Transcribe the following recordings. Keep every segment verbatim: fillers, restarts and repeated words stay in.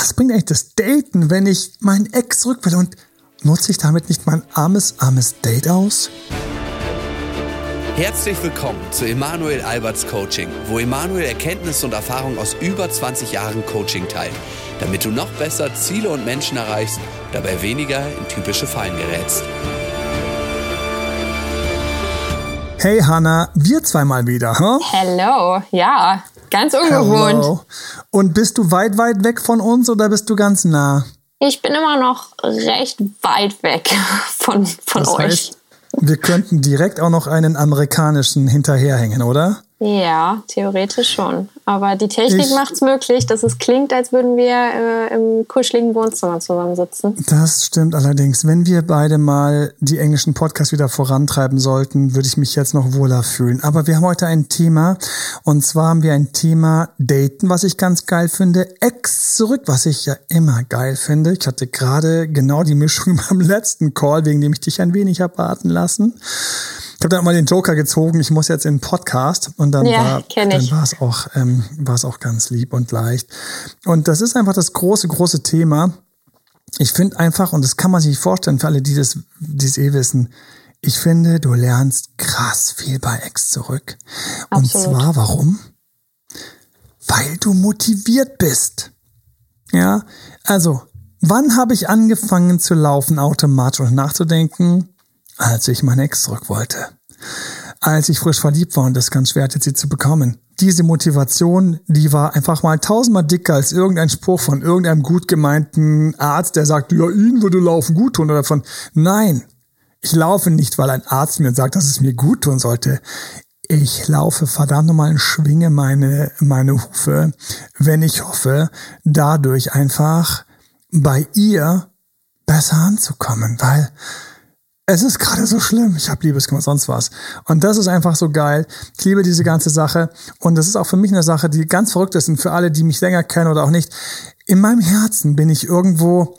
was bringt eigentlich das Daten, wenn ich meinen Ex zurückwähle? Und nutze ich damit nicht mein armes, armes Date aus? Herzlich willkommen zu Emanuel Alberts Coaching, wo Emanuel Erkenntnisse und Erfahrung aus über zwanzig Jahren Coaching teilt, damit du noch besser Ziele und Menschen erreichst, dabei weniger in typische Fallen gerätst. Hey Hanna, wir zweimal wieder. Huh? Hello, ja, ganz ungewohnt. Hello. Und bist du weit, weit weg von uns oder bist du ganz nah? Ich bin immer noch recht weit weg von, von das euch. Heißt, wir könnten direkt auch noch einen amerikanischen hinterherhängen, oder? Ja, theoretisch schon. Aber die Technik macht es möglich, dass es klingt, als würden wir äh, im kuscheligen Wohnzimmer zusammensitzen. Das stimmt allerdings. Wenn wir beide mal die englischen Podcasts wieder vorantreiben sollten, würde ich mich jetzt noch wohler fühlen. Aber wir haben heute ein Thema, und zwar haben wir ein Thema Daten, was ich ganz geil finde. Ex zurück, was ich ja immer geil finde. Ich hatte gerade genau die Mischung beim letzten Call, wegen dem ich dich ein wenig habe warten lassen. Ich habe dann mal den Joker gezogen, ich muss jetzt in den Podcast, und dann ja, war es auch, ähm, auch ganz lieb und leicht. Und das ist einfach das große, große Thema. Ich finde einfach, und das kann man sich nicht vorstellen für alle, die das, die es eh wissen, ich finde, du lernst krass viel bei Ex zurück. Absolut. Und zwar warum? Weil du motiviert bist. Ja, also wann habe ich angefangen zu laufen automatisch und nachzudenken? Als ich meinen Ex zurück wollte. Als ich frisch verliebt war und das ganz schwer hatte, sie zu bekommen. Diese Motivation, die war einfach mal tausendmal dicker als irgendein Spruch von irgendeinem gut gemeinten Arzt, der sagt, ja, Ihnen würde Laufen gut tun, oder von, nein, ich laufe nicht, weil ein Arzt mir sagt, dass es mir gut tun sollte. Ich laufe verdammt nochmal und schwinge meine, meine Hufe, wenn ich hoffe, dadurch einfach bei ihr besser anzukommen, weil es ist gerade so schlimm. Ich habe Liebes gemacht, sonst was. Und das ist einfach so geil. Ich liebe diese ganze Sache. Und das ist auch für mich eine Sache, die ganz verrückt ist. Und für alle, die mich länger kennen oder auch nicht. In meinem Herzen bin ich irgendwo,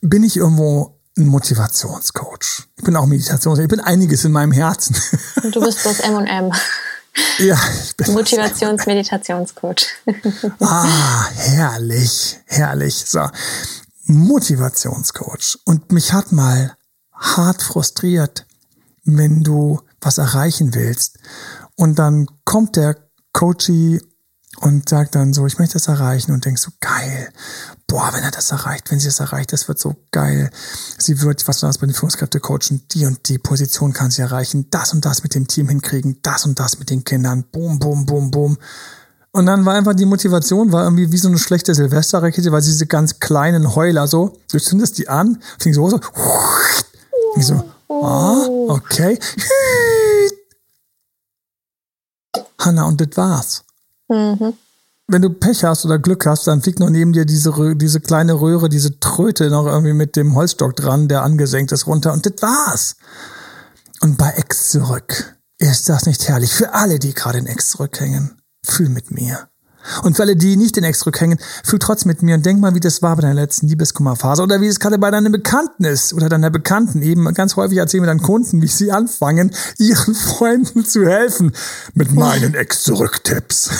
bin ich irgendwo ein Motivationscoach. Ich bin auch Meditationscoach. Ich bin einiges in meinem Herzen. Und du bist das M und M. Ja, ich bin Motivations-Meditationscoach. Ah, herrlich, herrlich. So. Motivationscoach. Und mich hat mal hart frustriert, wenn du was erreichen willst. Und dann kommt der Coachie und sagt dann so, ich möchte das erreichen, und denkst so, geil, boah, wenn er das erreicht, wenn sie das erreicht, das wird so geil. Sie wird, was du hast bei den Führungskräften coachen, die und die Position kann sie erreichen, das und das mit dem Team hinkriegen, das und das mit den Kindern, boom, boom, boom, boom. Und dann war einfach die Motivation, war irgendwie wie so eine schlechte Silvesterrakete, weil sie diese ganz kleinen Heuler so, so zündest die an, fing so, so, ich so, oh, okay. Hanna, und das war's. Mhm. Wenn du Pech hast oder Glück hast, dann fliegt noch neben dir diese, Rö- diese kleine Röhre, diese Tröte noch irgendwie mit dem Holzstock dran, der angesenkt ist, runter, und das war's. Und bei Ex zurück. Ist das nicht herrlich? Für alle, die gerade in Ex zurückhängen, fühl mit mir. Und für alle, die nicht in Ex zurückhängen, fühl trotzdem mit mir und denk mal, wie das war bei deiner letzten Liebeskummerphase oder wie es gerade bei deinem Bekannten ist oder deiner Bekannten. Eben ganz häufig erzählen wir dann Kunden, wie sie anfangen, ihren Freunden zu helfen mit meinen Ex zurück-Tipps.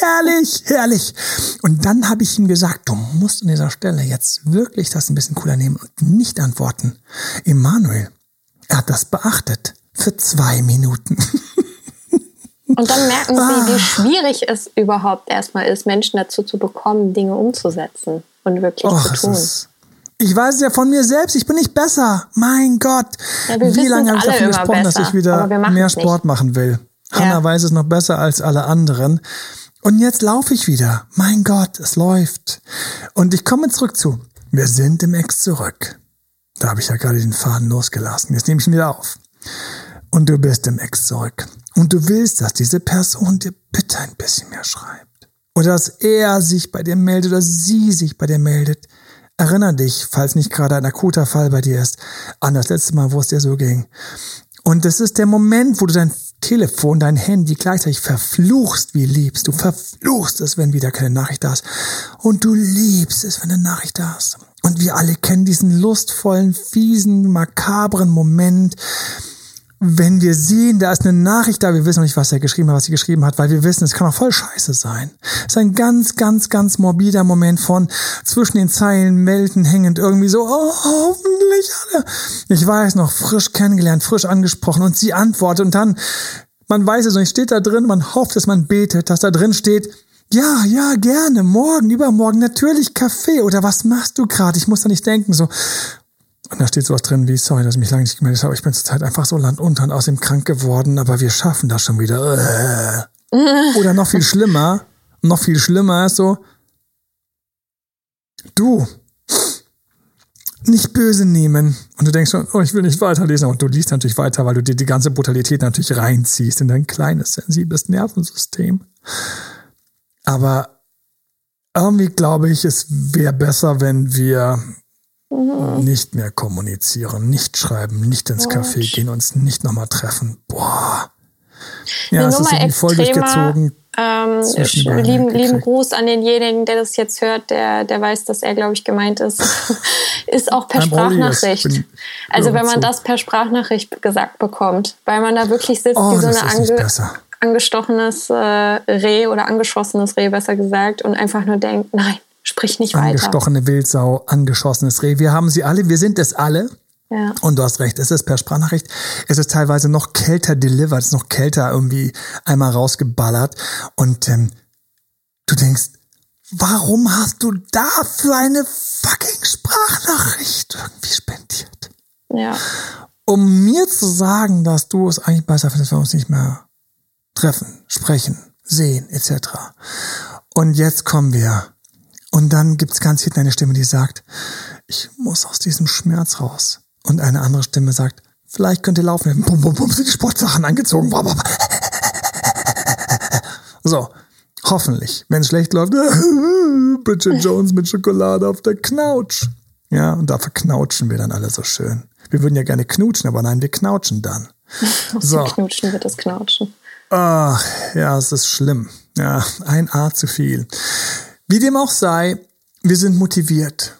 Herrlich, herrlich. Und dann habe ich ihm gesagt, du musst an dieser Stelle jetzt wirklich das ein bisschen cooler nehmen und nicht antworten. Emanuel, er hat das beachtet für zwei Minuten. Und dann merken sie, wie schwierig es überhaupt erstmal ist, Menschen dazu zu bekommen, Dinge umzusetzen und wirklich Och, zu tun. Ist, ich weiß es ja von mir selbst, ich bin nicht besser. Mein Gott. Ja, wie lange habe ich davon gesprochen, besser, dass ich wieder mehr Sport machen will? Ja. Hanna weiß es noch besser als alle anderen. Und jetzt laufe ich wieder. Mein Gott, es läuft. Und ich komme zurück zu, wir sind im Ex zurück. Da habe ich ja gerade den Faden losgelassen. Jetzt nehme ich ihn wieder auf. Und du bist im Ex zurück. Und du willst, dass diese Person dir bitte ein bisschen mehr schreibt. Oder dass er sich bei dir meldet oder sie sich bei dir meldet. Erinner dich, falls nicht gerade ein akuter Fall bei dir ist, an das letzte Mal, wo es dir so ging. Und das ist der Moment, wo du dein Telefon, dein Handy gleichzeitig verfluchst, wie liebst. Du verfluchst es, wenn wieder keine Nachricht da ist. Und du liebst es, wenn eine Nachricht da ist. Und wir alle kennen diesen lustvollen, fiesen, makabren Moment, wenn wir sehen, da ist eine Nachricht da, wir wissen noch nicht, was er geschrieben hat, was sie geschrieben hat, weil wir wissen, es kann auch voll scheiße sein. Es ist ein ganz, ganz, ganz morbider Moment von zwischen den Zeilen melden, hängend irgendwie so, oh, hoffentlich alle. Ich weiß noch, frisch kennengelernt, frisch angesprochen und sie antwortet und dann, man weiß es noch nicht, steht da drin, man hofft, dass man betet, dass da drin steht, ja, ja, gerne, morgen, übermorgen, natürlich Kaffee oder was machst du gerade? Ich muss da nicht denken, so. Und da steht sowas drin wie, sorry, dass ich mich lange nicht gemeldet habe, ich bin zur Zeit einfach so landunter und außerdem krank geworden, aber wir schaffen das schon wieder. Oder noch viel schlimmer, noch viel schlimmer ist so, du, nicht böse nehmen. Und du denkst schon, oh, ich will nicht weiterlesen. Und du liest natürlich weiter, weil du dir die ganze Brutalität natürlich reinziehst in dein kleines, sensibles Nervensystem. Aber irgendwie glaube ich, es wäre besser, wenn wir nicht mehr kommunizieren, nicht schreiben, nicht ins Café gehen, uns nicht nochmal treffen. Boah. Ja, es ist irgendwie voll durchgezogen. Ähm, lieben, lieben Gruß an denjenigen, der das jetzt hört, der, der weiß, dass er, glaube ich, gemeint ist. Ist auch per Sprachnachricht. Also wenn man das per Sprachnachricht gesagt bekommt, weil man da wirklich sitzt wie so eine Ange- angestochenes äh, Reh oder angeschossenes Reh, besser gesagt, und einfach nur denkt, nein, sprich nicht weiter. Angestochene Wildsau, angeschossenes Reh. Wir haben sie alle, wir sind es alle. Ja. Und du hast recht, es ist per Sprachnachricht. Es ist teilweise noch kälter delivered, es ist noch kälter irgendwie einmal rausgeballert. Und ähm, du denkst, warum hast du dafür eine fucking Sprachnachricht irgendwie spendiert? Ja. Um mir zu sagen, dass du es eigentlich besser findest, wenn wir uns nicht mehr treffen, sprechen, sehen, et cetera. Und jetzt kommen wir. Und dann gibt's ganz hinten eine Stimme, die sagt, ich muss aus diesem Schmerz raus. Und eine andere Stimme sagt, vielleicht könnt ihr laufen. Bum, bum, bum, sind die Sportsachen angezogen. So, hoffentlich. Wenn es schlecht läuft, Bridget Jones mit Schokolade auf der Knautsch. Ja, und dafür knautschen wir dann alle so schön. Wir würden ja gerne knutschen, aber nein, wir knautschen dann. So. Knutschen wird das Knautschen. Ach, ja, es ist schlimm. Ja, ein A zu viel. Wie dem auch sei, wir sind motiviert.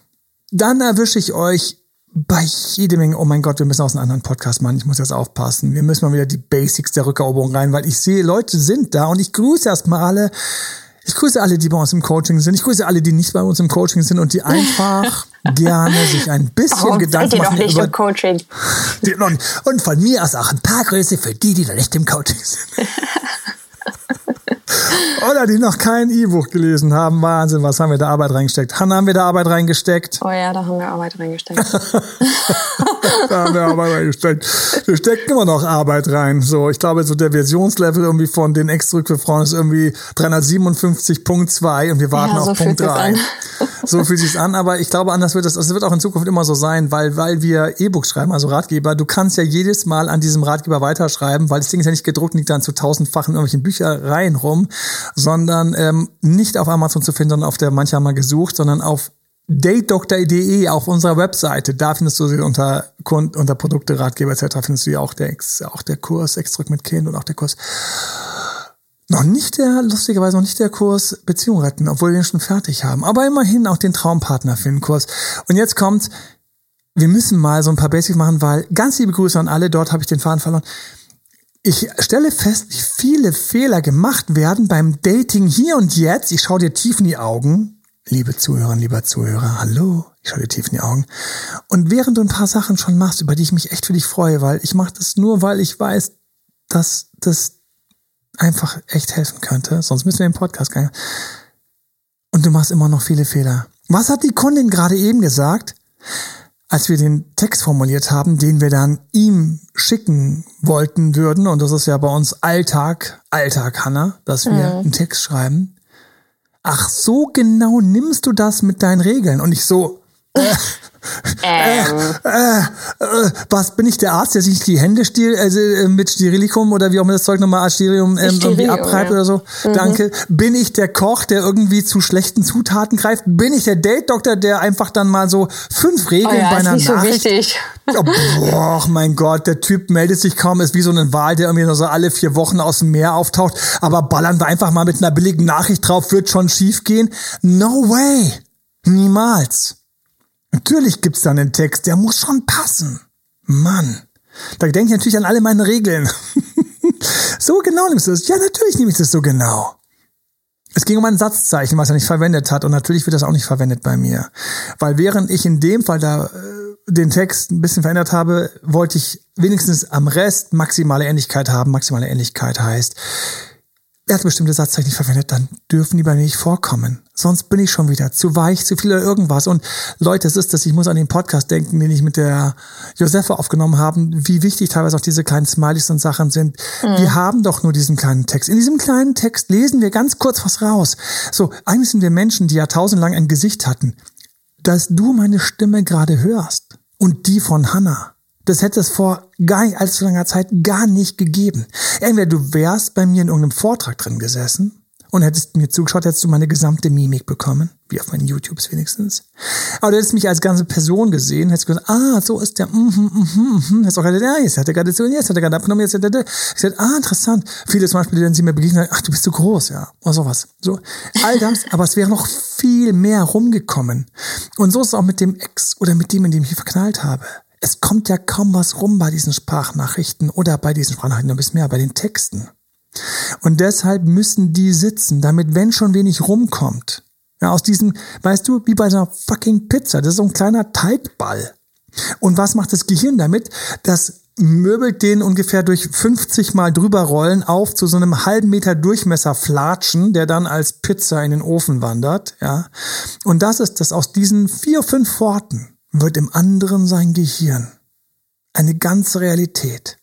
Dann erwische ich euch bei jede Menge, oh mein Gott, wir müssen aus einem anderen Podcast machen, ich muss jetzt aufpassen. Wir müssen mal wieder die Basics der Rückeroberung rein, weil ich sehe, Leute sind da und ich grüße erstmal alle. Ich grüße alle, die bei uns im Coaching sind. Ich grüße alle, die nicht bei uns im Coaching sind und die einfach gerne sich ein bisschen Warum Gedanken machen. Warum seid ihr noch nicht im Coaching? Die, und, und von mir aus auch ein paar Grüße für die, die noch nicht im Coaching sind. Oder die noch kein E-Buch gelesen haben. Wahnsinn, was haben wir da Arbeit reingesteckt? Hanna, haben wir da Arbeit reingesteckt? Oh ja, da haben wir Arbeit reingesteckt. Da haben wir Arbeit reingesteckt. Wir stecken immer noch Arbeit rein. So, ich glaube, so der Versionslevel irgendwie von den Ex-Zurück für Frauen ist irgendwie dreihundertsiebenundfünfzig Punkt zwei und wir warten ja, so auf Punkt drei. So fühlt sich's an, aber ich glaube, anders wird das, das wird auch in Zukunft immer so sein, weil, weil wir E-Books schreiben, also Ratgeber. Du kannst ja jedes Mal an diesem Ratgeber weiterschreiben, weil das Ding ist ja nicht gedruckt, liegt dann zu tausendfachen in irgendwelchen Büchereien rum, sondern ähm, nicht auf Amazon zu finden, sondern auf der, manche haben mal gesucht, sondern auf datedoktor punkt de, auf unserer Webseite. Da findest du sie unter, unter Produkte, Ratgeber et cetera. Findest du ja auch der, Ex, auch der Kurs, Ex-Drück mit Kind und auch der Kurs. Noch nicht der, lustigerweise noch nicht der Kurs Beziehung retten, obwohl wir den schon fertig haben. Aber immerhin auch den Traumpartner für den Kurs. Und jetzt kommt, wir müssen mal so ein paar Basics machen, weil ganz liebe Grüße an alle, dort habe ich den Faden verloren. Ich stelle fest, wie viele Fehler gemacht werden beim Dating hier und jetzt. Ich schaue dir tief in die Augen. Liebe Zuhörerinnen, lieber Zuhörer, hallo. Ich schaue dir tief in die Augen. Und während du ein paar Sachen schon machst, über die ich mich echt für dich freue, weil ich mache das nur, weil ich weiß, dass das einfach echt helfen könnte, sonst müssen wir im Podcast gehen. Und du machst immer noch viele Fehler. Was hat die Kundin gerade eben gesagt, als wir den Text formuliert haben, den wir dann ihm schicken wollten würden? Und das ist ja bei uns Alltag, Alltag, Hanna, dass wir mhm. einen Text schreiben. Ach, so genau nimmst du das mit deinen Regeln. Und ich so, äh, Ähm. Äh, äh, äh, was bin ich der Arzt, der sich die Hände stil, also äh, mit Sterilikum oder wie auch immer das Zeug nochmal als Sterilium ähm, irgendwie abreibt ja. oder so? Mhm. Danke. Bin ich der Koch, der irgendwie zu schlechten Zutaten greift? Bin ich der Date-Doktor, der einfach dann mal so fünf Regeln oh ja, bei einer Nachricht... Oh, ist nicht so wichtig. Oh, boah, mein Gott, der Typ meldet sich kaum, ist wie so ein Wal, der irgendwie nur so alle vier Wochen aus dem Meer auftaucht, aber ballern wir einfach mal mit einer billigen Nachricht drauf, wird schon schief gehen. No way. Niemals. Natürlich gibt's dann einen Text, der muss schon passen. Mann. Da denke ich natürlich an alle meine Regeln. So genau nimmst du das? Ja, natürlich nehme ich das so genau. Es ging um ein Satzzeichen, was er nicht verwendet hat. Und natürlich wird das auch nicht verwendet bei mir. Weil während ich in dem Fall da äh, den Text ein bisschen verändert habe, wollte ich wenigstens am Rest maximale Ähnlichkeit haben. Maximale Ähnlichkeit heißt, er hat bestimmte Satzzeichen nicht verwendet, dann dürfen die bei mir nicht vorkommen. Sonst bin ich schon wieder zu weich, zu viel oder irgendwas. Und Leute, es ist das, ich muss an den Podcast denken, den ich mit der Josefa aufgenommen habe, wie wichtig teilweise auch diese kleinen Smileys und Sachen sind. Mhm. Wir haben doch nur diesen kleinen Text. In diesem kleinen Text lesen wir ganz kurz was raus. So, eigentlich sind wir Menschen, die jahrtausendlang ein Gesicht hatten, dass du meine Stimme gerade hörst und die von Hanna. Das hätte es vor gar nicht allzu langer Zeit gar nicht gegeben. Entweder du wärst bei mir in irgendeinem Vortrag drin gesessen und hättest mir zugeschaut, hättest du meine gesamte Mimik bekommen, wie auf meinen YouTubes wenigstens. Aber du hättest mich als ganze Person gesehen, hättest gesagt, ah, so ist der, mhm, mhm, mhm. Hättest auch gesagt, ja, jetzt hat er gerade so, jetzt hat er gerade abgenommen, jetzt hat er da. Ich sagte, ah, interessant. Viele zum Beispiel, denen sie mir begegnen, ach, du bist so groß, ja, oder sowas. So, all das, aber es wäre noch viel mehr rumgekommen. Und so ist es auch mit dem Ex oder mit dem, in dem ich mich verknallt habe. Es kommt ja kaum was rum bei diesen Sprachnachrichten oder bei diesen Sprachnachrichten, ein bisschen mehr, bei den Texten. Und deshalb müssen die sitzen, damit, wenn schon wenig rumkommt, ja, aus diesem, weißt du, wie bei so einer fucking Pizza, das ist so ein kleiner Teigball. Und was macht das Gehirn damit? Das möbelt den ungefähr durch fünfzig Mal drüber rollen auf zu so einem halben Meter Durchmesser flatschen, der dann als Pizza in den Ofen wandert, ja. Und das ist das, aus diesen vier, fünf Worten wird im anderen sein Gehirn eine ganze Realität.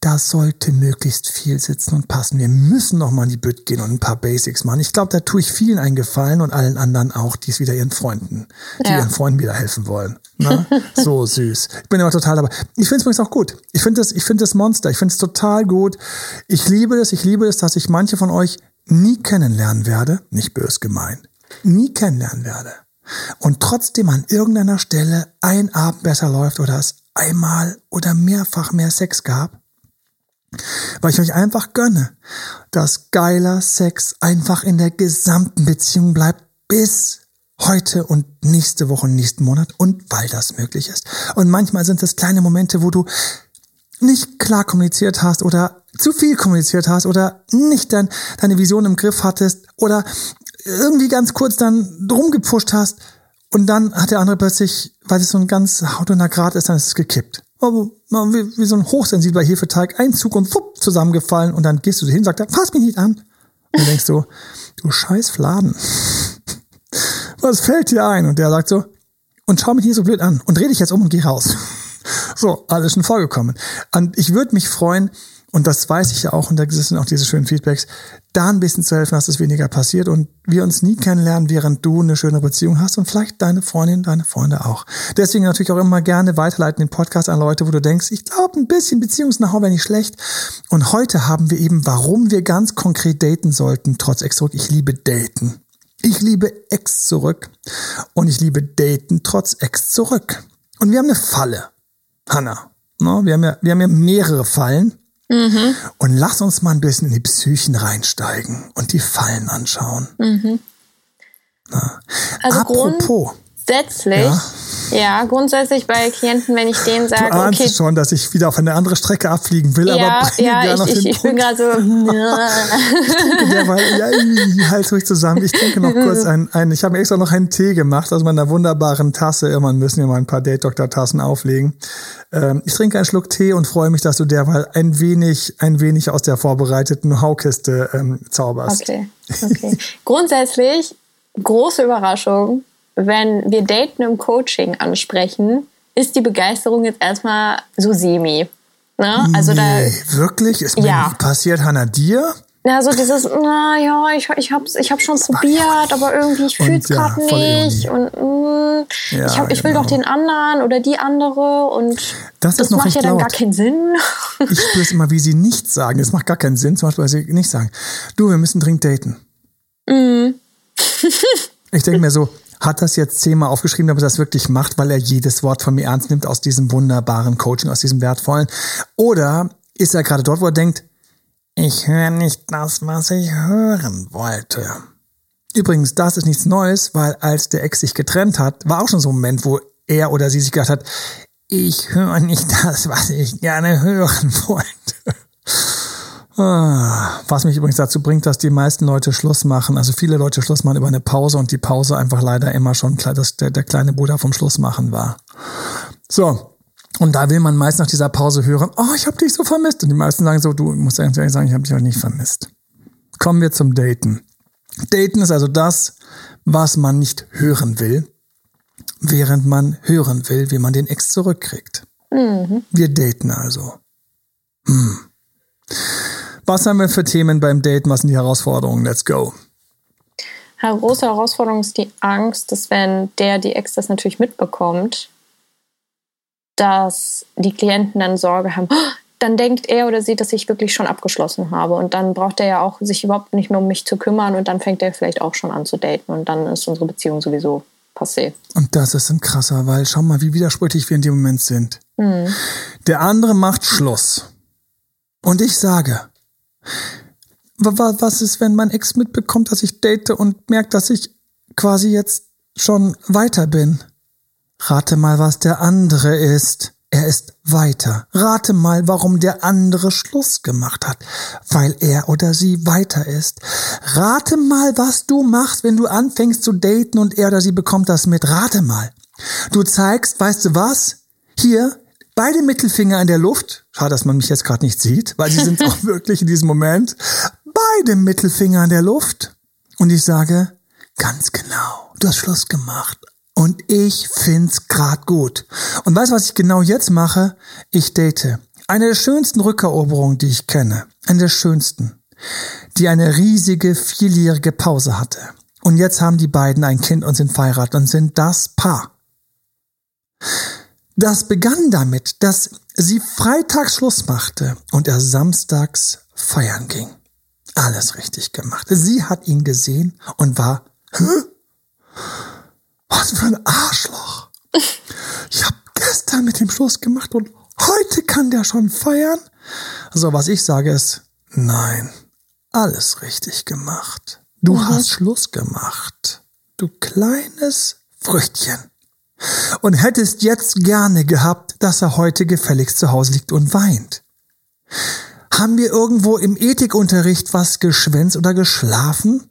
Da sollte möglichst viel sitzen und passen. Wir müssen noch mal in die Bütt gehen und ein paar Basics machen. Ich glaube, da tue ich vielen einen Gefallen und allen anderen auch, die es wieder ihren Freunden, die ja. ihren Freunden wieder helfen wollen. Na? So süß. Ich bin immer total dabei. Ich finde es übrigens auch gut. Ich finde das, ich finde das Monster. Ich finde es total gut. Ich liebe das, ich liebe das, dass ich manche von euch nie kennenlernen werde. Nicht bös gemeint. Nie kennenlernen werde. Und trotzdem an irgendeiner Stelle ein Abend besser läuft oder es einmal oder mehrfach mehr Sex gab, weil ich euch einfach gönne, dass geiler Sex einfach in der gesamten Beziehung bleibt bis heute und nächste Woche und nächsten Monat und weil das möglich ist. Und manchmal sind es kleine Momente, wo du nicht klar kommuniziert hast oder zu viel kommuniziert hast oder nicht dein, deine Vision im Griff hattest oder irgendwie ganz kurz dann drum gepusht hast und dann hat der andere plötzlich, weil es so ein ganz hautener Grat ist, dann ist es gekippt. Wie, wie so ein hochsensibler Hefeteig, Einzug und wupp, zusammengefallen und dann gehst du hin und sagst, fass mich nicht an. Und du denkst so, du scheiß Fladen. Was fällt dir ein? Und der sagt so, und schau mich nicht so blöd an und dreh dich jetzt um und geh raus. So, alles schon vorgekommen. Und ich würde mich freuen, und das weiß ich ja auch, und da sind auch diese schönen Feedbacks, da ein bisschen zu helfen, dass es weniger passiert und wir uns nie kennenlernen, während du eine schöne Beziehung hast und vielleicht deine Freundin, deine Freunde auch. Deswegen natürlich auch immer gerne weiterleiten den Podcast an Leute, wo du denkst, ich glaube, ein bisschen Beziehungsnachhau wäre nicht schlecht. Und heute haben wir eben, warum wir ganz konkret daten sollten, trotz Ex zurück. Ich liebe daten. Ich liebe Ex zurück und ich liebe daten trotz Ex zurück. Und wir haben eine Falle, Hanna. No, wir haben ja, wir haben ja mehrere Fallen. Mhm. Und lass uns mal ein bisschen in die Psychen reinsteigen und die Fallen anschauen. Mhm. Also apropos. Grundsätzlich, ja? ja, grundsätzlich bei Klienten, wenn ich denen sage, du ahnst okay, schon, dass ich wieder auf eine andere Strecke abfliegen will, ja, aber bring ja, gerne ich, auf den ich, ich Punkt. Bin gerade so. Derweil, ja, halt ruhig zusammen. Ich trinke noch kurz einen. einen ich habe mir extra noch einen Tee gemacht aus meiner wunderbaren Tasse. Irgendwann müssen wir mal ein paar Date-Doktor-Tassen auflegen. Ähm, ich trinke einen Schluck Tee und freue mich, dass du derweil ein wenig, ein wenig aus der vorbereiteten Haukiste ähm, zauberst. Okay, okay. Grundsätzlich große Überraschung. Wenn wir Daten im Coaching ansprechen, ist die Begeisterung jetzt erstmal so semi. Ne? Also nee, da, wirklich? Ist mir ja. nicht passiert, Hanna, dir? Ja, so dieses, na ja, ich, ich hab's, ich hab schon das probiert, aber irgendwie, ich fühl's ja, gerade nicht. Und mh, ja, ich, hab, ich will genau. doch den anderen oder die andere und das, das macht ja dann laut. Gar keinen Sinn. Ich spüre es immer, wie sie nichts sagen. Das macht gar keinen Sinn, zum Beispiel, weil sie nicht sagen, du, wir müssen dringend daten. Mhm. Ich denke mir so, hat das jetzt zehnmal aufgeschrieben, damit er das wirklich macht, weil er jedes Wort von mir ernst nimmt aus diesem wunderbaren Coaching, aus diesem wertvollen. Oder ist er gerade dort, wo er denkt, ich höre nicht das, was ich hören wollte. Übrigens, das ist nichts Neues, weil als der Ex sich getrennt hat, war auch schon so ein Moment, wo er oder sie sich gedacht hat, Ich höre nicht das, was ich gerne hören wollte. Was mich übrigens dazu bringt, dass die meisten Leute Schluss machen. Also viele Leute Schluss machen über eine Pause und die Pause einfach leider immer schon das, der, der kleine Bruder vom Schlussmachen war. So, und da will man meist nach dieser Pause hören, oh, ich habe dich so vermisst. Und die meisten sagen so, du musst ehrlich sagen, ich habe dich auch nicht vermisst. Kommen wir zum Daten. Daten ist also das, was man nicht hören will, während man hören will, wie man den Ex zurückkriegt. Mhm. Wir daten also. Hm. Was haben wir für Themen beim Daten? Was sind die Herausforderungen? Let's go. Eine große Herausforderung ist die Angst, dass wenn der, die Ex das natürlich mitbekommt, dass die Klienten dann Sorge haben, oh, dann denkt er oder sie, dass ich wirklich schon abgeschlossen habe. Und dann braucht er ja auch sich überhaupt nicht mehr um mich zu kümmern und dann fängt er vielleicht auch schon an zu daten und dann ist unsere Beziehung sowieso passé. Und das ist ein krasser, weil schau mal, wie widersprüchlich wir in dem Moment sind. Mhm. Der andere macht Schluss. Und ich sage, was ist, wenn mein Ex mitbekommt, dass ich date und merkt, dass ich quasi jetzt schon weiter bin? Rate mal, was der andere ist. Er ist weiter. Rate mal, warum der andere Schluss gemacht hat. Weil er oder sie weiter ist. Rate mal, was du machst, wenn du anfängst zu daten und er oder sie bekommt das mit. Rate mal. Du zeigst, weißt du was? Hier, beide Mittelfinger in der Luft. Schade, dass man mich jetzt gerade nicht sieht, weil sie sind auch wirklich in diesem Moment. Beide Mittelfinger in der Luft. Und ich sage, ganz genau, du hast Schluss gemacht. Und ich find's grad gut. Und weißt du, was ich genau jetzt mache? Ich date. Eine der schönsten Rückeroberungen, die ich kenne. Eine der schönsten. Die eine riesige, vierjährige Pause hatte. Und jetzt haben die beiden ein Kind und sind verheiratet und sind das Paar. Das begann damit, dass sie freitags Schluss machte und er samstags feiern ging. Alles richtig gemacht. Sie hat ihn gesehen und war, hä? Was für ein Arschloch. Ich habe gestern mit dem Schluss gemacht und heute kann der schon feiern. Also was ich sage ist, nein, alles richtig gemacht. Du mhm. hast Schluss gemacht. Du kleines Früchtchen. Und hättest jetzt gerne gehabt, dass er heute gefälligst zu Hause liegt und weint. Haben wir irgendwo im Ethikunterricht was geschwänzt oder geschlafen?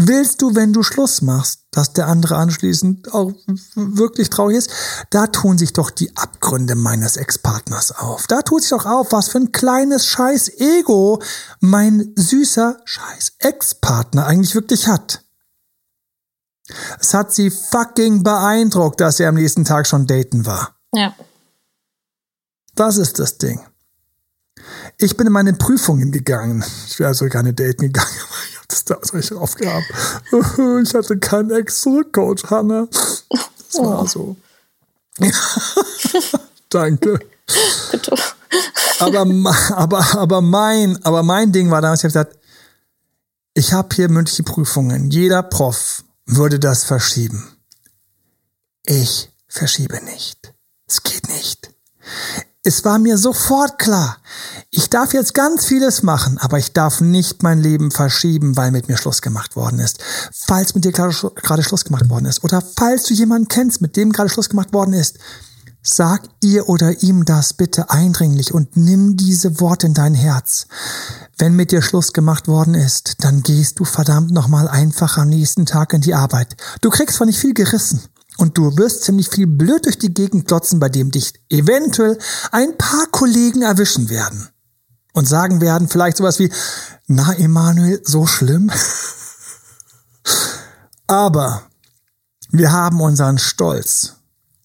Willst du, wenn du Schluss machst, dass der andere anschließend auch wirklich traurig ist? Da tun sich doch die Abgründe meines Ex-Partners auf. Da tut sich doch auf, was für ein kleines Scheiß-Ego mein süßer Scheiß-Ex-Partner eigentlich wirklich hat. Es hat sie fucking beeindruckt, dass er am nächsten Tag schon daten war. Ja. Das ist das Ding. Ich bin in meine Prüfungen gegangen. Ich wäre also gar nicht daten gegangen, aber ich habe das da solche Aufgaben. Ich hatte keinen Ex-Zurück-Coach, Hanna. Das oh. war so. Danke. Bitte. Aber, aber, aber, mein, aber mein Ding war damals, ich habe gesagt, ich habe hier mündliche Prüfungen. Jeder Prof würde das verschieben. Ich verschiebe nicht. Es geht nicht. Es war mir sofort klar, ich darf jetzt ganz vieles machen, aber ich darf nicht mein Leben verschieben, weil mit mir Schluss gemacht worden ist. Falls mit dir gerade Schluss gemacht worden ist oder falls du jemanden kennst, mit dem gerade Schluss gemacht worden ist, sag ihr oder ihm das bitte eindringlich und nimm diese Worte in dein Herz. Wenn mit dir Schluss gemacht worden ist, dann gehst du verdammt nochmal einfach am nächsten Tag in die Arbeit. Du kriegst zwar nicht viel gerissen. Und du wirst ziemlich viel blöd durch die Gegend glotzen, bei dem dich eventuell ein paar Kollegen erwischen werden. Und sagen werden vielleicht sowas wie, na Emanuel, so schlimm. Aber wir haben unseren Stolz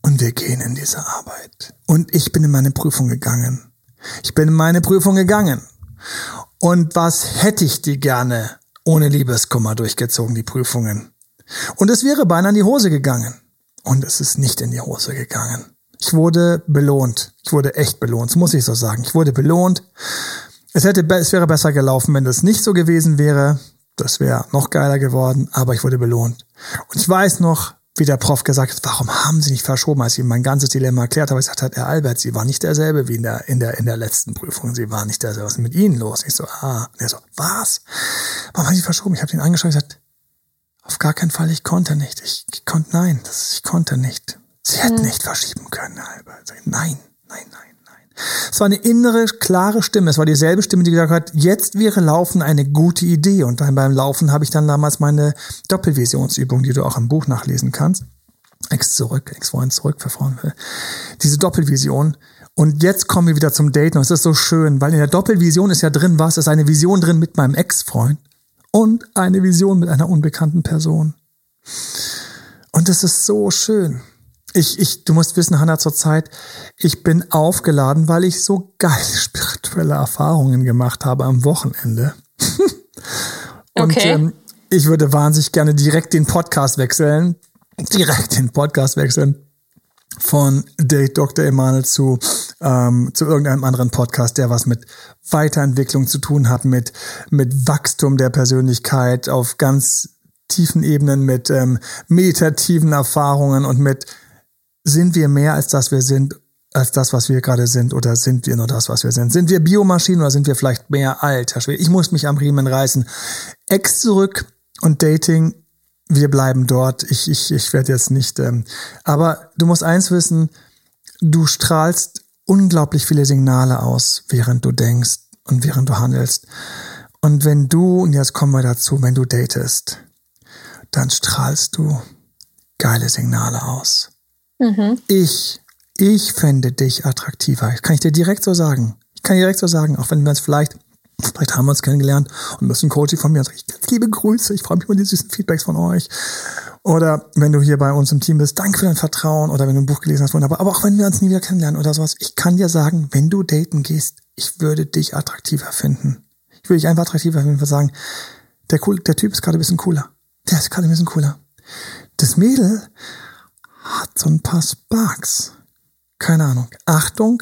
und wir gehen in diese Arbeit. Und ich bin in meine Prüfung gegangen. Ich bin in meine Prüfung gegangen. Und was hätte ich die gerne ohne Liebeskummer durchgezogen, die Prüfungen. Und es wäre beinahe in die Hose gegangen. Und es ist nicht in die Hose gegangen. Ich wurde belohnt. Ich wurde echt belohnt, das muss ich so sagen. Ich wurde belohnt. Es hätte, es wäre besser gelaufen, wenn das nicht so gewesen wäre. Das wäre noch geiler geworden, aber ich wurde belohnt. Und ich weiß noch, wie der Prof gesagt hat, warum haben Sie nicht verschoben, als ich ihm mein ganzes Dilemma erklärt habe. Ich sagte, Herr Albert, Sie waren nicht derselbe wie in der, in der, in der letzten Prüfung. Sie waren nicht derselbe. Was ist mit Ihnen los? Ich so, ah. Und er so, was? Warum haben Sie verschoben? Ich habe ihn angeschaut und gesagt, auf gar keinen Fall, ich konnte nicht. Ich, ich konnte, nein, das, ich konnte nicht. Sie hätten ja. nicht verschieben können, Albert. Nein, nein, nein, nein. Es war eine innere, klare Stimme. Es war dieselbe Stimme, die gesagt hat, jetzt wäre Laufen eine gute Idee. Und dann beim Laufen habe ich dann damals meine Doppelvisionsübung, die du auch im Buch nachlesen kannst. Ex zurück, Ex-Freund zurück, für Frauen. Diese Doppelvision. Und jetzt kommen wir wieder zum Daten. Und es ist so schön, weil in der Doppelvision ist ja drin was. Es ist eine Vision drin mit meinem Ex-Freund und eine Vision mit einer unbekannten Person. Und das ist so schön. Ich, ich, du musst wissen, Hanna, zurzeit, ich bin aufgeladen, weil ich so geile spirituelle Erfahrungen gemacht habe am Wochenende. Und okay. ähm, ich würde wahnsinnig gerne direkt den Podcast wechseln. Direkt den Podcast wechseln. Von Date Doktor Emanuel zu, ähm, zu irgendeinem anderen Podcast, der was mit Weiterentwicklung zu tun hat, mit, mit Wachstum der Persönlichkeit auf ganz tiefen Ebenen, mit ähm, meditativen Erfahrungen und mit sind wir mehr als das wir sind, als das, was wir gerade sind, oder sind wir nur das, was wir sind? Sind wir Biomaschinen oder sind wir vielleicht mehr alt? Herr Schwede, ich muss mich am Riemen reißen. Ex zurück und Dating. Wir bleiben dort. Ich, ich, ich werde jetzt nicht. Ähm, aber du musst eins wissen, du strahlst unglaublich viele Signale aus, während du denkst und während du handelst. Und wenn du, und jetzt kommen wir dazu, wenn du datest, dann strahlst du geile Signale aus. Mhm. Ich, ich fände dich attraktiver. Das kann ich dir direkt so sagen. Ich kann dir direkt so sagen, auch wenn wir uns vielleicht Vielleicht haben wir uns kennengelernt und müssen Coaching von mir und sagen, ganz liebe Grüße, ich freue mich über die süßen Feedbacks von euch. Oder wenn du hier bei uns im Team bist, danke für dein Vertrauen. Oder wenn du ein Buch gelesen hast, wunderbar. Aber auch wenn wir uns nie wieder kennenlernen oder sowas. Ich kann dir sagen, wenn du daten gehst, ich würde dich attraktiver finden. Ich würde dich einfach attraktiver finden und sagen, der, cool, der Typ ist gerade ein bisschen cooler. Der ist gerade ein bisschen cooler. Das Mädel hat so ein paar Sparks. Keine Ahnung. Achtung,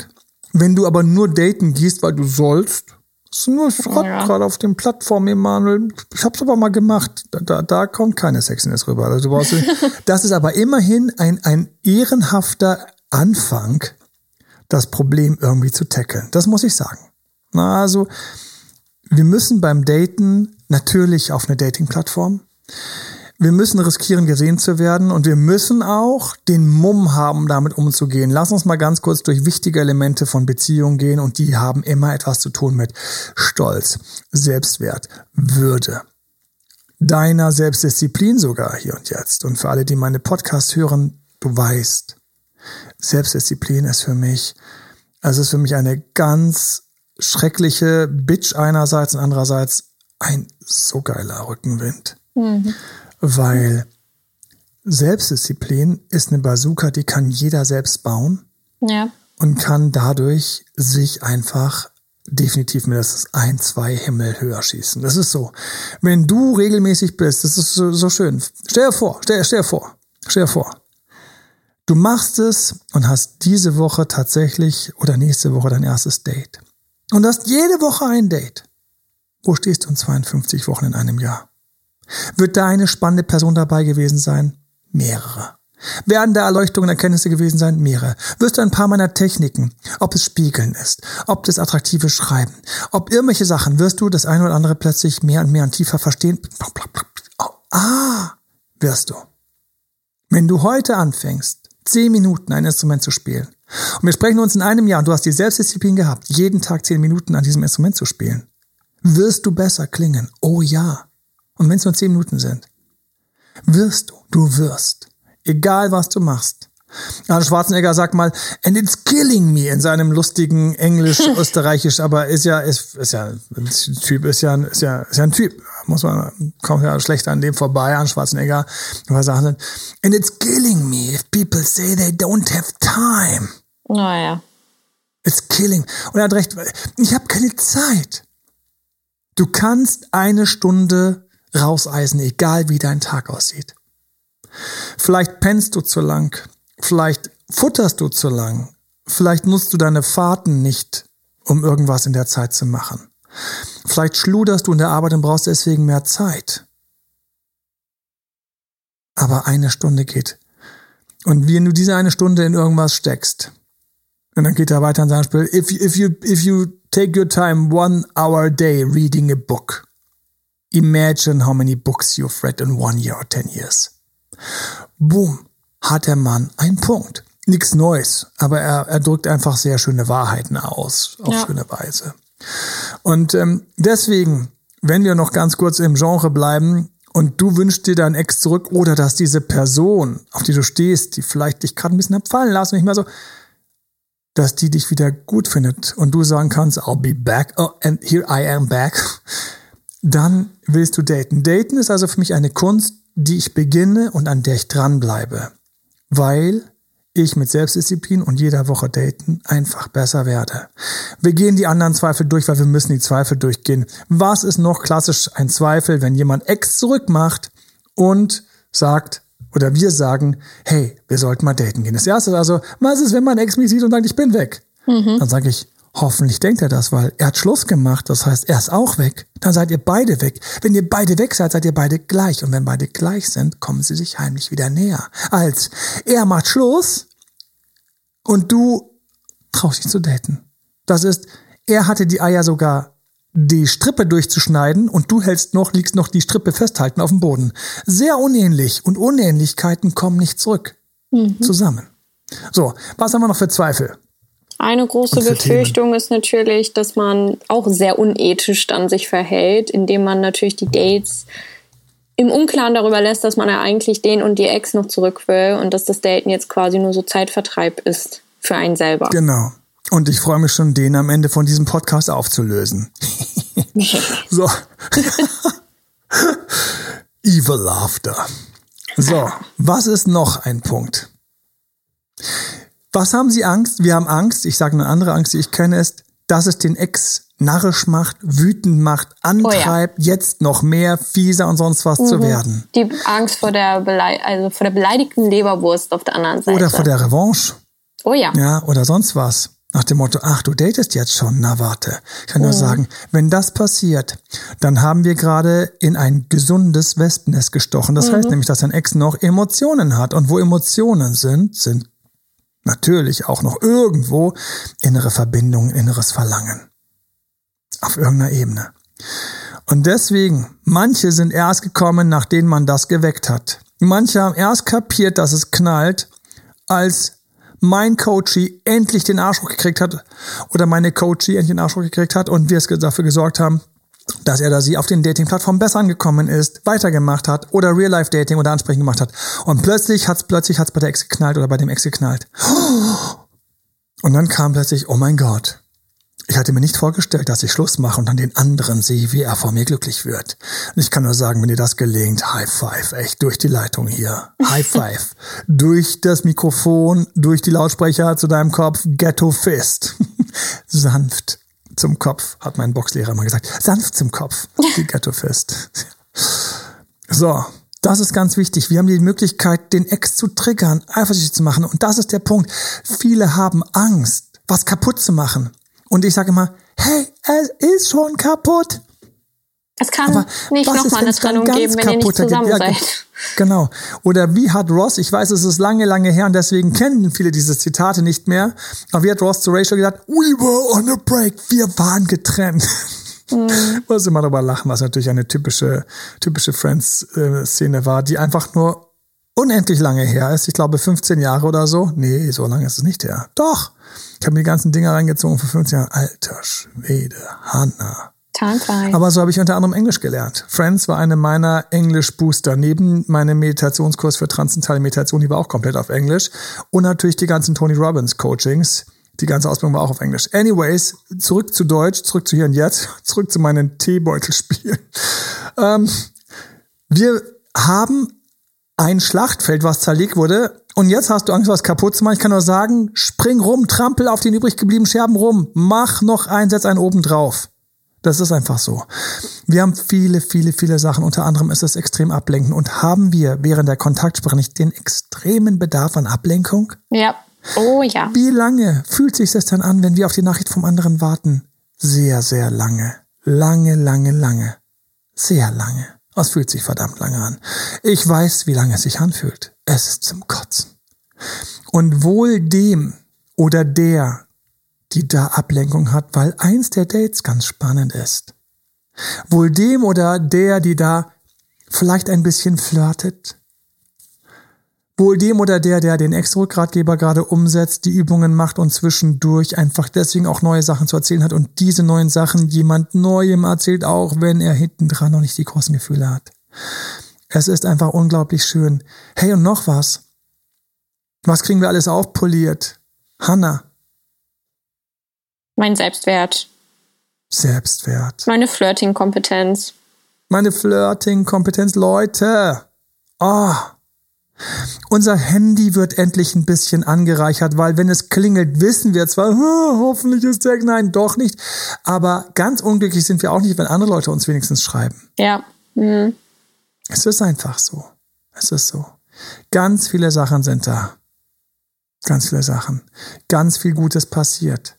wenn du aber nur daten gehst, weil du sollst, ist nur Schrott ja. gerade auf den Plattformen, Emanuel. Ich hab's aber mal gemacht. Da, da, da kommt keine Sexiness rüber. Also du brauchst das ist aber immerhin ein, ein ehrenhafter Anfang, das Problem irgendwie zu tackeln. Das muss ich sagen. Na, also, wir müssen beim Daten natürlich auf eine Dating-Plattform. Wir müssen riskieren, gesehen zu werden, und wir müssen auch den Mumm haben, damit umzugehen. Lass uns mal ganz kurz durch wichtige Elemente von Beziehungen gehen, und die haben immer etwas zu tun mit Stolz, Selbstwert, Würde, deiner Selbstdisziplin sogar hier und jetzt. Und für alle, die meine Podcasts hören, du weißt, Selbstdisziplin ist für mich, also ist für mich eine ganz schreckliche Bitch einerseits und andererseits ein so geiler Rückenwind. Mhm. Weil Selbstdisziplin ist eine Bazooka, die kann jeder selbst bauen ja. und kann dadurch sich einfach definitiv mit das ein, zwei Himmel höher schießen. Das ist so. Wenn du regelmäßig bist, das ist so, so schön. Stell dir vor, stell, stell dir vor, stell dir vor. Du machst es und hast diese Woche tatsächlich oder nächste Woche dein erstes Date. Und hast jede Woche ein Date. Wo stehst du in zweiundfünfzig Wochen in einem Jahr? Wird da eine spannende Person dabei gewesen sein? Mehrere. Werden da Erleuchtungen, Erkenntnisse gewesen sein? Mehrere. Wirst du ein paar meiner Techniken, ob es Spiegeln ist, ob das attraktive Schreiben, ob irgendwelche Sachen, wirst du das eine oder andere plötzlich mehr und mehr und tiefer verstehen? Oh, ah, wirst du. Wenn du heute anfängst, zehn Minuten ein Instrument zu spielen, und wir sprechen uns in einem Jahr, und du hast die Selbstdisziplin gehabt, jeden Tag zehn Minuten an diesem Instrument zu spielen, wirst du besser klingen. Oh ja. Und wenn es nur zehn Minuten sind, wirst du, du wirst, egal was du machst. Also Schwarzenegger sagt mal, and it's killing me in seinem lustigen Englisch, Österreichisch, aber ist ja, ist, ist ja, Typ ist ja, ist ja, ist ja ein Typ. Muss man, kommt ja schlecht an dem vorbei, an Schwarzenegger, was sagen sind. And it's killing me if people say they don't have time. Naja. It's killing. Und er hat recht, ich habe keine Zeit. Du kannst eine Stunde rauseisen, egal wie dein Tag aussieht. Vielleicht pennst du zu lang, vielleicht futterst du zu lang, vielleicht nutzt du deine Fahrten nicht, um irgendwas in der Zeit zu machen. Vielleicht schluderst du in der Arbeit und brauchst deswegen mehr Zeit. Aber eine Stunde geht. Und wenn du diese eine Stunde in irgendwas steckst, und dann geht er weiter in sein Spiel, if, if you, if you take your time one hour a day reading a book. Imagine how many books you've read in one year or ten years. Boom. hat der Mann einen Punkt. Nichts Neues, aber er, er drückt einfach sehr schöne Wahrheiten aus, auf ja. schöne Weise. Und ähm, deswegen, wenn wir noch ganz kurz im Genre bleiben und du wünschst dir deinen Ex zurück oder dass diese Person, auf die du stehst, die vielleicht dich gerade ein bisschen abfallen lassen, nicht mehr so, dass die dich wieder gut findet und du sagen kannst, I'll be back, oh, and here I am back, dann willst du daten. Daten ist also für mich eine Kunst, die ich beginne und an der ich dranbleibe, weil ich mit Selbstdisziplin und jeder Woche daten einfach besser werde. Wir gehen die anderen Zweifel durch, weil wir müssen die Zweifel durchgehen. Was ist noch klassisch ein Zweifel, wenn jemand Ex zurückmacht und sagt, oder wir sagen, hey, wir sollten mal daten gehen. Das erste ist also, was ist, wenn mein Ex mich sieht und sagt, ich bin weg? Mhm. Dann sage ich, hoffentlich denkt er das, weil er hat Schluss gemacht, das heißt, er ist auch weg. Dann seid ihr beide weg. Wenn ihr beide weg seid, seid ihr beide gleich. Und wenn beide gleich sind, kommen sie sich heimlich wieder näher. Als er macht Schluss und du traust dich zu daten. Das ist, er hatte die Eier sogar, die Strippe durchzuschneiden und du hältst noch, liegst noch die Strippe festhalten auf dem Boden. Sehr unähnlich und Unähnlichkeiten kommen nicht zurück. Mhm. Zusammen. So, was haben wir noch für Zweifel? Eine große Befürchtung Themen. Ist natürlich, dass man auch sehr unethisch dann sich verhält, indem man natürlich die Dates im Unklaren darüber lässt, dass man ja eigentlich den und die Ex noch zurück will und dass das Daten jetzt quasi nur so Zeitvertreib ist für einen selber. Genau. Und ich freue mich schon, den am Ende von diesem Podcast aufzulösen. So. Evil Laughter. So, was ist noch ein Punkt? Was haben Sie Angst? Wir haben Angst, ich sage eine andere Angst, die ich kenne, ist, dass es den Ex narrisch macht, wütend macht, antreibt, oh ja. jetzt noch mehr fieser und sonst was mhm. zu werden. Die Angst vor der, Bele- also vor der beleidigten Leberwurst auf der anderen Seite. Oder vor der Revanche. Oh ja. Ja, oder sonst was. Nach dem Motto, ach, du datest jetzt schon, na warte. Ich kann mhm. nur sagen, wenn das passiert, dann haben wir gerade in ein gesundes Wespennest gestochen. Das mhm. heißt nämlich, dass dein Ex noch Emotionen hat. Und wo Emotionen sind, sind natürlich auch noch irgendwo innere Verbindungen, inneres Verlangen. Auf irgendeiner Ebene. Und deswegen, manche sind erst gekommen, nachdem man das geweckt hat. Manche haben erst kapiert, dass es knallt, als mein Coachie endlich den Arsch hochgekriegt hat oder meine Coachie endlich den Arsch hochgekriegt hat und wir es dafür gesorgt haben, dass er da sie auf den Dating-Plattformen besser angekommen ist, weitergemacht hat oder Real-Life-Dating oder Ansprechen gemacht hat. Und plötzlich hat's, plötzlich hat's bei der Ex geknallt oder bei dem Ex geknallt. Und dann kam plötzlich, oh mein Gott, ich hatte mir nicht vorgestellt, dass ich Schluss mache und dann den anderen sehe, wie er vor mir glücklich wird. Und ich kann nur sagen, wenn dir das gelingt, High Five, echt, durch die Leitung hier. High Five. Durch das Mikrofon, durch die Lautsprecher zu deinem Kopf, Ghetto Fist. Sanft. Zum Kopf, hat mein Boxlehrer mal gesagt. Sanft zum Kopf, die Ghetto Fist. So, das ist ganz wichtig. Wir haben die Möglichkeit, den Ex zu triggern, eifersüchtig zu machen. Und das ist der Punkt. Viele haben Angst, was kaputt zu machen. Und ich sage immer, hey, es ist schon kaputt. Es kann aber nicht nochmal eine Trennung geben, wenn ihr nicht zusammen ja, seid. Genau. Oder wie hat Ross, ich weiß, es ist lange, lange her und deswegen kennen viele diese Zitate nicht mehr, aber wie hat Ross zu Rachel gesagt, we were on a break, wir waren getrennt. Mhm. Ich muss immer darüber lachen, was natürlich eine typische, typische Friends-Szene war, die einfach nur unendlich lange her ist. Ich glaube, fünfzehn Jahre oder so. Nee, so lange ist es nicht her. Doch. Ich habe mir die ganzen Dinger reingezogen für fünfzehn Jahre. Alter Schwede, Hanna. Aber so habe ich unter anderem Englisch gelernt. Friends war eine meiner Englisch-Booster. Neben meinem Meditationskurs für transzendentale Meditation, die war auch komplett auf Englisch. Und natürlich die ganzen Tony Robbins-Coachings. Die ganze Ausbildung war auch auf Englisch. Anyways, zurück zu Deutsch, zurück zu hier und jetzt, zurück zu meinen Teebeutelspielen. Ähm, wir haben ein Schlachtfeld, was zerlegt wurde. Und jetzt hast du Angst, was kaputt zu machen. Ich kann nur sagen, spring rum, trampel auf den übrig gebliebenen Scherben rum. Mach noch einen, setz einen oben drauf. Das ist einfach so. Wir haben viele, viele, viele Sachen. Unter anderem ist es extrem ablenkend. Und haben wir während der Kontaktsprache nicht den extremen Bedarf an Ablenkung? Ja. Oh ja. Wie lange fühlt sich das dann an, wenn wir auf die Nachricht vom anderen warten? Sehr, sehr lange. Lange, lange, lange. Sehr lange. Es fühlt sich verdammt lange an. Ich weiß, wie lange es sich anfühlt. Es ist zum Kotzen. Und wohl dem oder der, die da Ablenkung hat, weil eins der Dates ganz spannend ist. Wohl dem oder der, die da vielleicht ein bisschen flirtet. Wohl dem oder der, der den Ex-Rückgratgeber gerade umsetzt, die Übungen macht und zwischendurch einfach deswegen auch neue Sachen zu erzählen hat und diese neuen Sachen jemand Neuem erzählt, auch wenn er hinten dran noch nicht die großen Gefühle hat. Es ist einfach unglaublich schön. Hey, und noch was. Was kriegen wir alles aufpoliert? Hanna. Mein Selbstwert. Selbstwert. Meine Flirting-Kompetenz. Meine Flirting-Kompetenz, Leute. Oh. Unser Handy wird endlich ein bisschen angereichert, weil wenn es klingelt, wissen wir zwar, hoffentlich ist der, nein, doch nicht. Aber ganz unglücklich sind wir auch nicht, wenn andere Leute uns wenigstens schreiben. Ja. Mhm. Es ist einfach so. Es ist so. Ganz viele Sachen sind da. Ganz viele Sachen. Ganz viel Gutes passiert.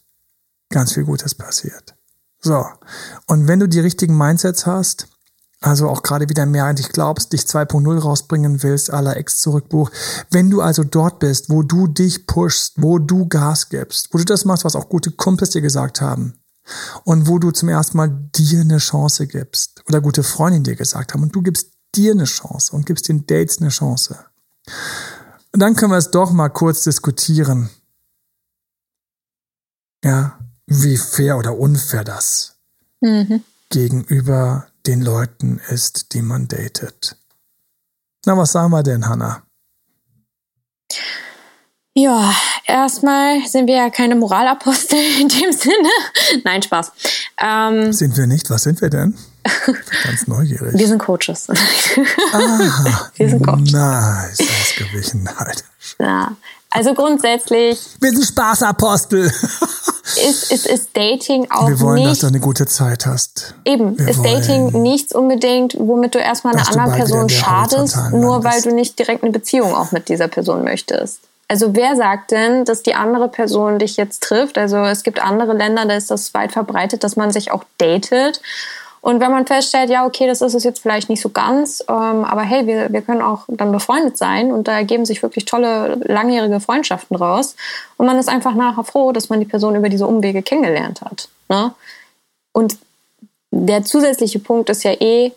Ganz viel Gutes passiert. So, und wenn du die richtigen Mindsets hast, also auch gerade wieder mehr an dich glaubst, dich zwei Punkt null rausbringen willst, à la Ex-Zurückbuch, wenn du also dort bist, wo du dich pushst, wo du Gas gibst, wo du das machst, was auch gute Kumpels dir gesagt haben und wo du zum ersten Mal dir eine Chance gibst oder gute Freundinnen dir gesagt haben und du gibst dir eine Chance und gibst den Dates eine Chance. Und dann können wir es doch mal kurz diskutieren. Ja, wie fair oder unfair das mhm. gegenüber den Leuten ist, die man datet. Na, was sagen wir denn, Hanna? Ja, erstmal sind wir ja keine Moralapostel in dem Sinne. Nein, Spaß. Ähm, sind wir nicht? Was sind wir denn? Ich bin ganz neugierig. Wir sind Coaches. Ah, wir sind Coaches. Nice, ausgewichen halt. Ja, also grundsätzlich. Wir sind Spaßapostel. Ist, ist, ist Dating auch nicht... Wir wollen, nicht, dass du eine gute Zeit hast. Eben, wir ist Dating nichts unbedingt, womit du erstmal einer anderen Person schadest, nur weil du nicht direkt eine Beziehung auch mit dieser Person möchtest. Also wer sagt denn, dass die andere Person dich jetzt trifft? Also es gibt andere Länder, da ist das weit verbreitet, dass man sich auch datet. Und wenn man feststellt, ja, okay, das ist es jetzt vielleicht nicht so ganz, ähm, aber hey, wir, wir können auch dann befreundet sein und da ergeben sich wirklich tolle, langjährige Freundschaften raus. Und man ist einfach nachher froh, dass man die Person über diese Umwege kennengelernt hat. Ne? Und der zusätzliche Punkt ist ja eh,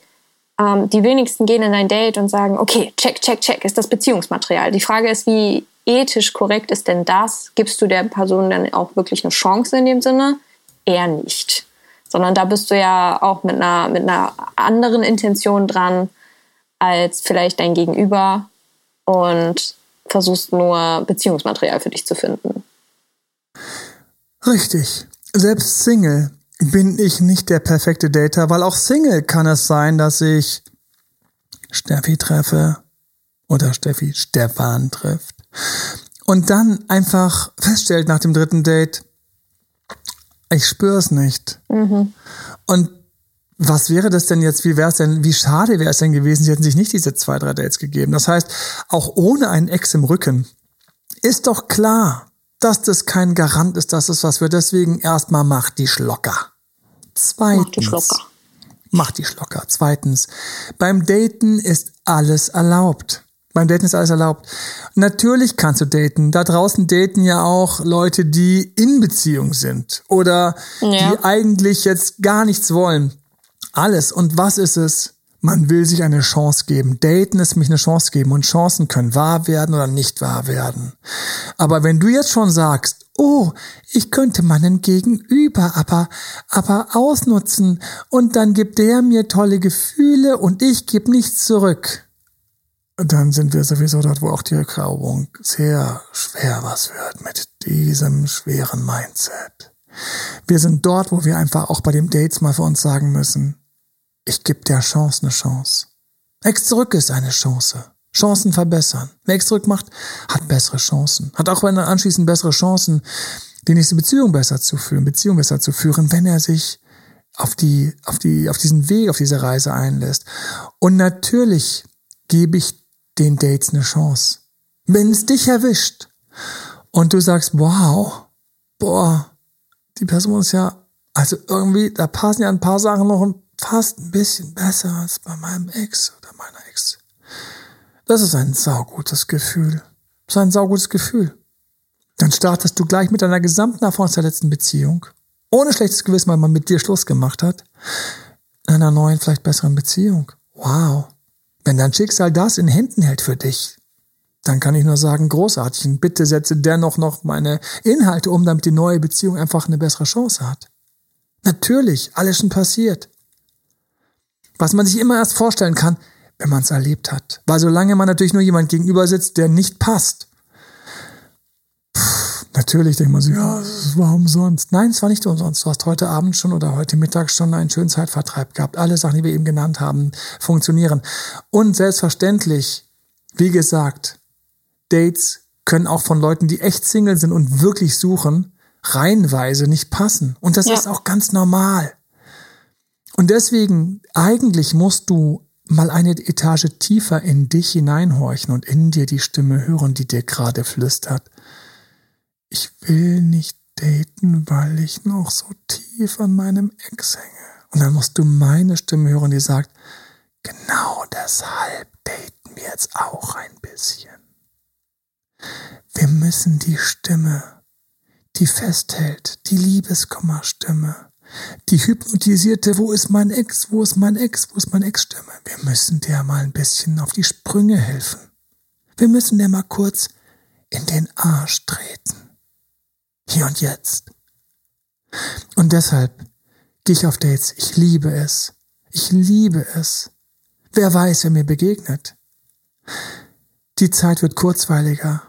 ähm, die wenigsten gehen in ein Date und sagen, okay, check, check, check, ist das Beziehungsmaterial. Die Frage ist, wie ethisch korrekt ist denn das? Gibst du der Person dann auch wirklich eine Chance in dem Sinne? Eher nicht. Sondern da bist du ja auch mit einer, mit einer anderen Intention dran als vielleicht dein Gegenüber und versuchst nur Beziehungsmaterial für dich zu finden. Richtig. Selbst Single bin ich nicht der perfekte Dater, weil auch Single kann es sein, dass ich Steffi treffe oder Steffi Stefan trifft und dann einfach feststellt nach dem dritten Date, ich spüre es nicht. Mhm. Und was wäre das denn jetzt? Wie wäre es denn? Wie schade wäre es denn gewesen? Sie hätten sich nicht diese zwei, drei Dates gegeben. Das heißt, auch ohne einen Ex im Rücken ist doch klar, dass das kein Garant ist, dass es was wird. Deswegen erstmal mach die Schlocker. Zweitens. Mach die Schlocker. Mach die Schlocker. Zweitens. Beim Daten ist alles erlaubt. Beim Daten ist alles erlaubt. Natürlich kannst du daten. Da draußen daten ja auch Leute, die in Beziehung sind oder ja. die eigentlich jetzt gar nichts wollen. Alles. Und was ist es? Man will sich eine Chance geben. Daten ist mich eine Chance geben und Chancen können wahr werden oder nicht wahr werden. Aber wenn du jetzt schon sagst, oh, ich könnte meinen Gegenüber aber, aber ausnutzen und dann gibt der mir tolle Gefühle und ich gebe nichts zurück. Dann sind wir sowieso dort, wo auch die Rückraubung sehr schwer was wird mit diesem schweren Mindset. Wir sind dort, wo wir einfach auch bei den Dates mal für uns sagen müssen, ich gebe der Chance eine Chance. Ex zurück ist eine Chance. Chancen verbessern. Wer Ex zurück macht, hat bessere Chancen. Hat auch wenn er anschließend bessere Chancen, die nächste Beziehung besser zu führen, Beziehung besser zu führen, wenn er sich auf die, auf die, auf diesen Weg, auf diese Reise einlässt. Und natürlich gebe ich den Dates eine Chance. Wenn es dich erwischt und du sagst, wow, boah, die Person ist ja, also irgendwie, da passen ja ein paar Sachen noch und fast ein bisschen besser als bei meinem Ex oder meiner Ex. Das ist ein saugutes Gefühl. Das ist ein saugutes Gefühl. Dann startest du gleich mit deiner gesamten Erfahrung aus der letzten Beziehung, ohne schlechtes Gewissen, weil man mit dir Schluss gemacht hat, in einer neuen, vielleicht besseren Beziehung. Wow. Wenn dein Schicksal das in Händen hält für dich, dann kann ich nur sagen, großartig. Und bitte setze dennoch noch meine Inhalte um, damit die neue Beziehung einfach eine bessere Chance hat. Natürlich, alles schon passiert. Was man sich immer erst vorstellen kann, wenn man es erlebt hat. Weil solange man natürlich nur jemand gegenüber sitzt, der nicht passt. Pff, natürlich denkt man sich, ja, es war umsonst. Nein, es war nicht umsonst. Du hast heute Abend schon oder heute Mittag schon einen schönen Zeitvertreib gehabt. Alle Sachen, die wir eben genannt haben, funktionieren. Und selbstverständlich, wie gesagt, Dates können auch von Leuten, die echt Single sind und wirklich suchen, reihenweise nicht passen. Und das ja. ist auch ganz normal. Und deswegen, eigentlich musst du mal eine Etage tiefer in dich hineinhorchen und in dir die Stimme hören, die dir gerade flüstert. Ich will nicht daten, weil ich noch so tief an meinem Ex hänge. Und dann musst du meine Stimme hören, die sagt, genau deshalb daten wir jetzt auch ein bisschen. Wir müssen die Stimme, die festhält, die Liebeskummerstimme, die hypnotisierte, wo ist mein Ex, wo ist mein Ex, wo ist mein Ex-Stimme. Wir müssen der mal ein bisschen auf die Sprünge helfen. Wir müssen der mal kurz in den Arsch treten. Hier und jetzt. Und deshalb gehe ich auf Dates. Ich liebe es. Ich liebe es. Wer weiß, wer mir begegnet. Die Zeit wird kurzweiliger.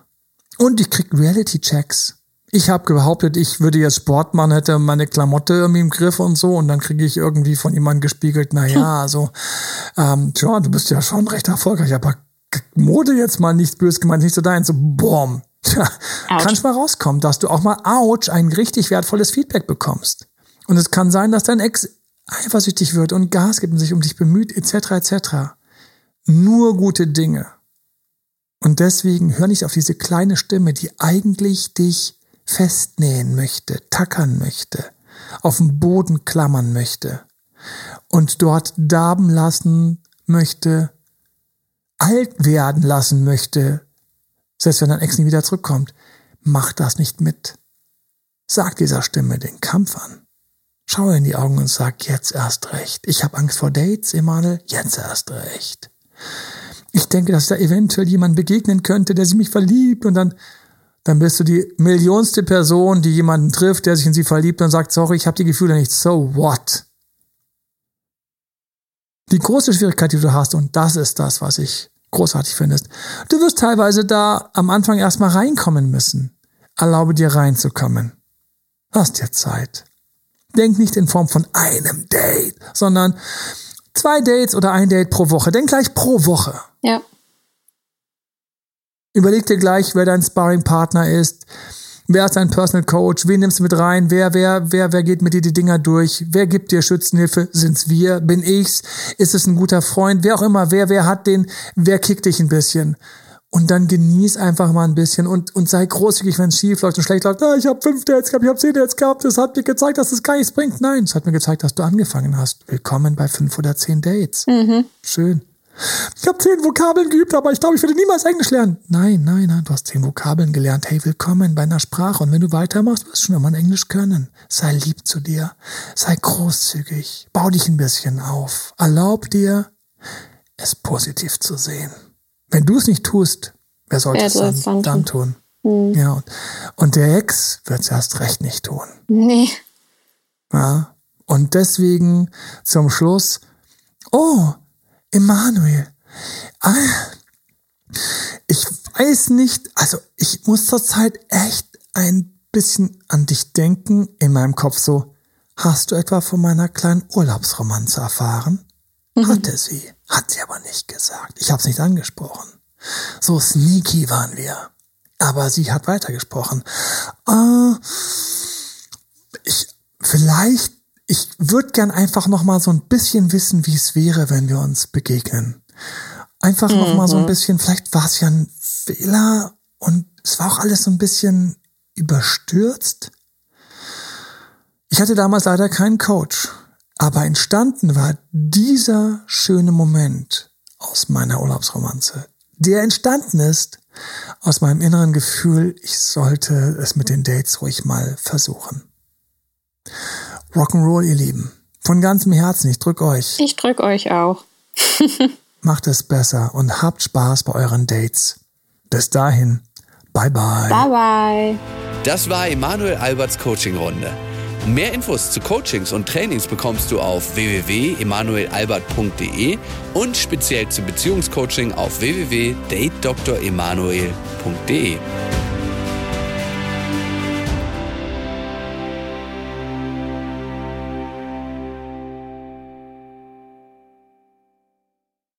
Und ich kriege Reality-Checks. Ich habe behauptet, ich würde jetzt Sport machen, hätte meine Klamotte irgendwie im Griff und so, und dann kriege ich irgendwie von jemandem gespiegelt, naja, also, ähm, tja, du bist ja schon recht erfolgreich, aber Mode jetzt mal nichts böse gemeint, nicht so dein, so boom. Tja, kannst mal rauskommen, dass du auch mal, ouch, ein richtig wertvolles Feedback bekommst. Und es kann sein, dass dein Ex eifersüchtig wird und Gas gibt und sich um dich bemüht, et cetera et cetera. Nur gute Dinge. Und deswegen hör nicht auf diese kleine Stimme, die eigentlich dich festnähen möchte, tackern möchte, auf den Boden klammern möchte und dort darben lassen möchte, alt werden lassen möchte, selbst wenn dein Ex nie wieder zurückkommt. Mach das nicht mit. Sag dieser Stimme den Kampf an. Schau in die Augen und sag, jetzt erst recht. Ich habe Angst vor Dates, Emanuel, jetzt erst recht. Ich denke, dass da eventuell jemand begegnen könnte, der sich mich verliebt, und dann dann bist du die millionste Person, die jemanden trifft, der sich in sie verliebt und sagt, sorry, ich habe die Gefühle nicht. So what? Die große Schwierigkeit, die du hast, und das ist das, was ich großartig finde, ist, du wirst teilweise da am Anfang erstmal reinkommen müssen. Erlaube dir reinzukommen. Lass dir Zeit. Denk nicht in Form von einem Date, sondern zwei Dates oder ein Date pro Woche. Denk gleich pro Woche. Ja. Überleg dir gleich, wer dein Sparring-Partner ist, wer ist dein Personal Coach, wen nimmst du mit rein, wer, wer, wer, wer geht mit dir die Dinger durch, wer gibt dir Schützenhilfe, sind's wir, bin ich's, ist es ein guter Freund, wer auch immer, wer, wer hat den, wer kickt dich ein bisschen. Und dann genieß einfach mal ein bisschen und, und sei großzügig, wenn es schief läuft und schlecht läuft. Ah, ich habe fünf Dates gehabt, ich habe zehn Dates gehabt, das hat mir gezeigt, dass das gar nichts bringt. Nein, es hat mir gezeigt, dass du angefangen hast. Willkommen bei fünf oder zehn Dates. Mhm. Schön. Ich habe zehn Vokabeln geübt, aber ich glaube, ich werde niemals Englisch lernen. Nein, nein, nein, du hast zehn Vokabeln gelernt. Hey, willkommen bei einer Sprache. Und wenn du weitermachst, wirst du schon immer Englisch können. Sei lieb zu dir. Sei großzügig. Bau dich ein bisschen auf. Erlaub dir, es positiv zu sehen. Wenn du es nicht tust, wer sollte es dann, dann, dann tun? Hm. Ja, und, und der Ex wird es erst recht nicht tun. Nee. Ja, und deswegen zum Schluss, oh, Emanuel, ich weiß nicht, also ich muss zurzeit echt ein bisschen an dich denken, in meinem Kopf so, hast du etwa von meiner kleinen Urlaubsromanze erfahren? Mhm. Hatte sie, hat sie aber nicht gesagt, ich habe es nicht angesprochen. So sneaky waren wir, aber sie hat weitergesprochen. Äh, ich, vielleicht Ich würde gern einfach noch mal so ein bisschen wissen, wie es wäre, wenn wir uns begegnen. Einfach mhm. noch mal so ein bisschen, vielleicht war es ja ein Fehler und es war auch alles so ein bisschen überstürzt. Ich hatte damals leider keinen Coach, aber entstanden war dieser schöne Moment aus meiner Urlaubsromanze, der entstanden ist aus meinem inneren Gefühl, ich sollte es mit den Dates ruhig mal versuchen. Rock'n'Roll, ihr Lieben. Von ganzem Herzen, ich drück euch. Ich drück euch auch. Macht es besser und habt Spaß bei euren Dates. Bis dahin. Bye, bye. Bye, bye. Das war Emanuel Alberts Coaching-Runde. Mehr Infos zu Coachings und Trainings bekommst du auf w w w punkt emanuel albert punkt d e und speziell zu Beziehungscoaching auf w w w punkt date doktor emanuel punkt d e.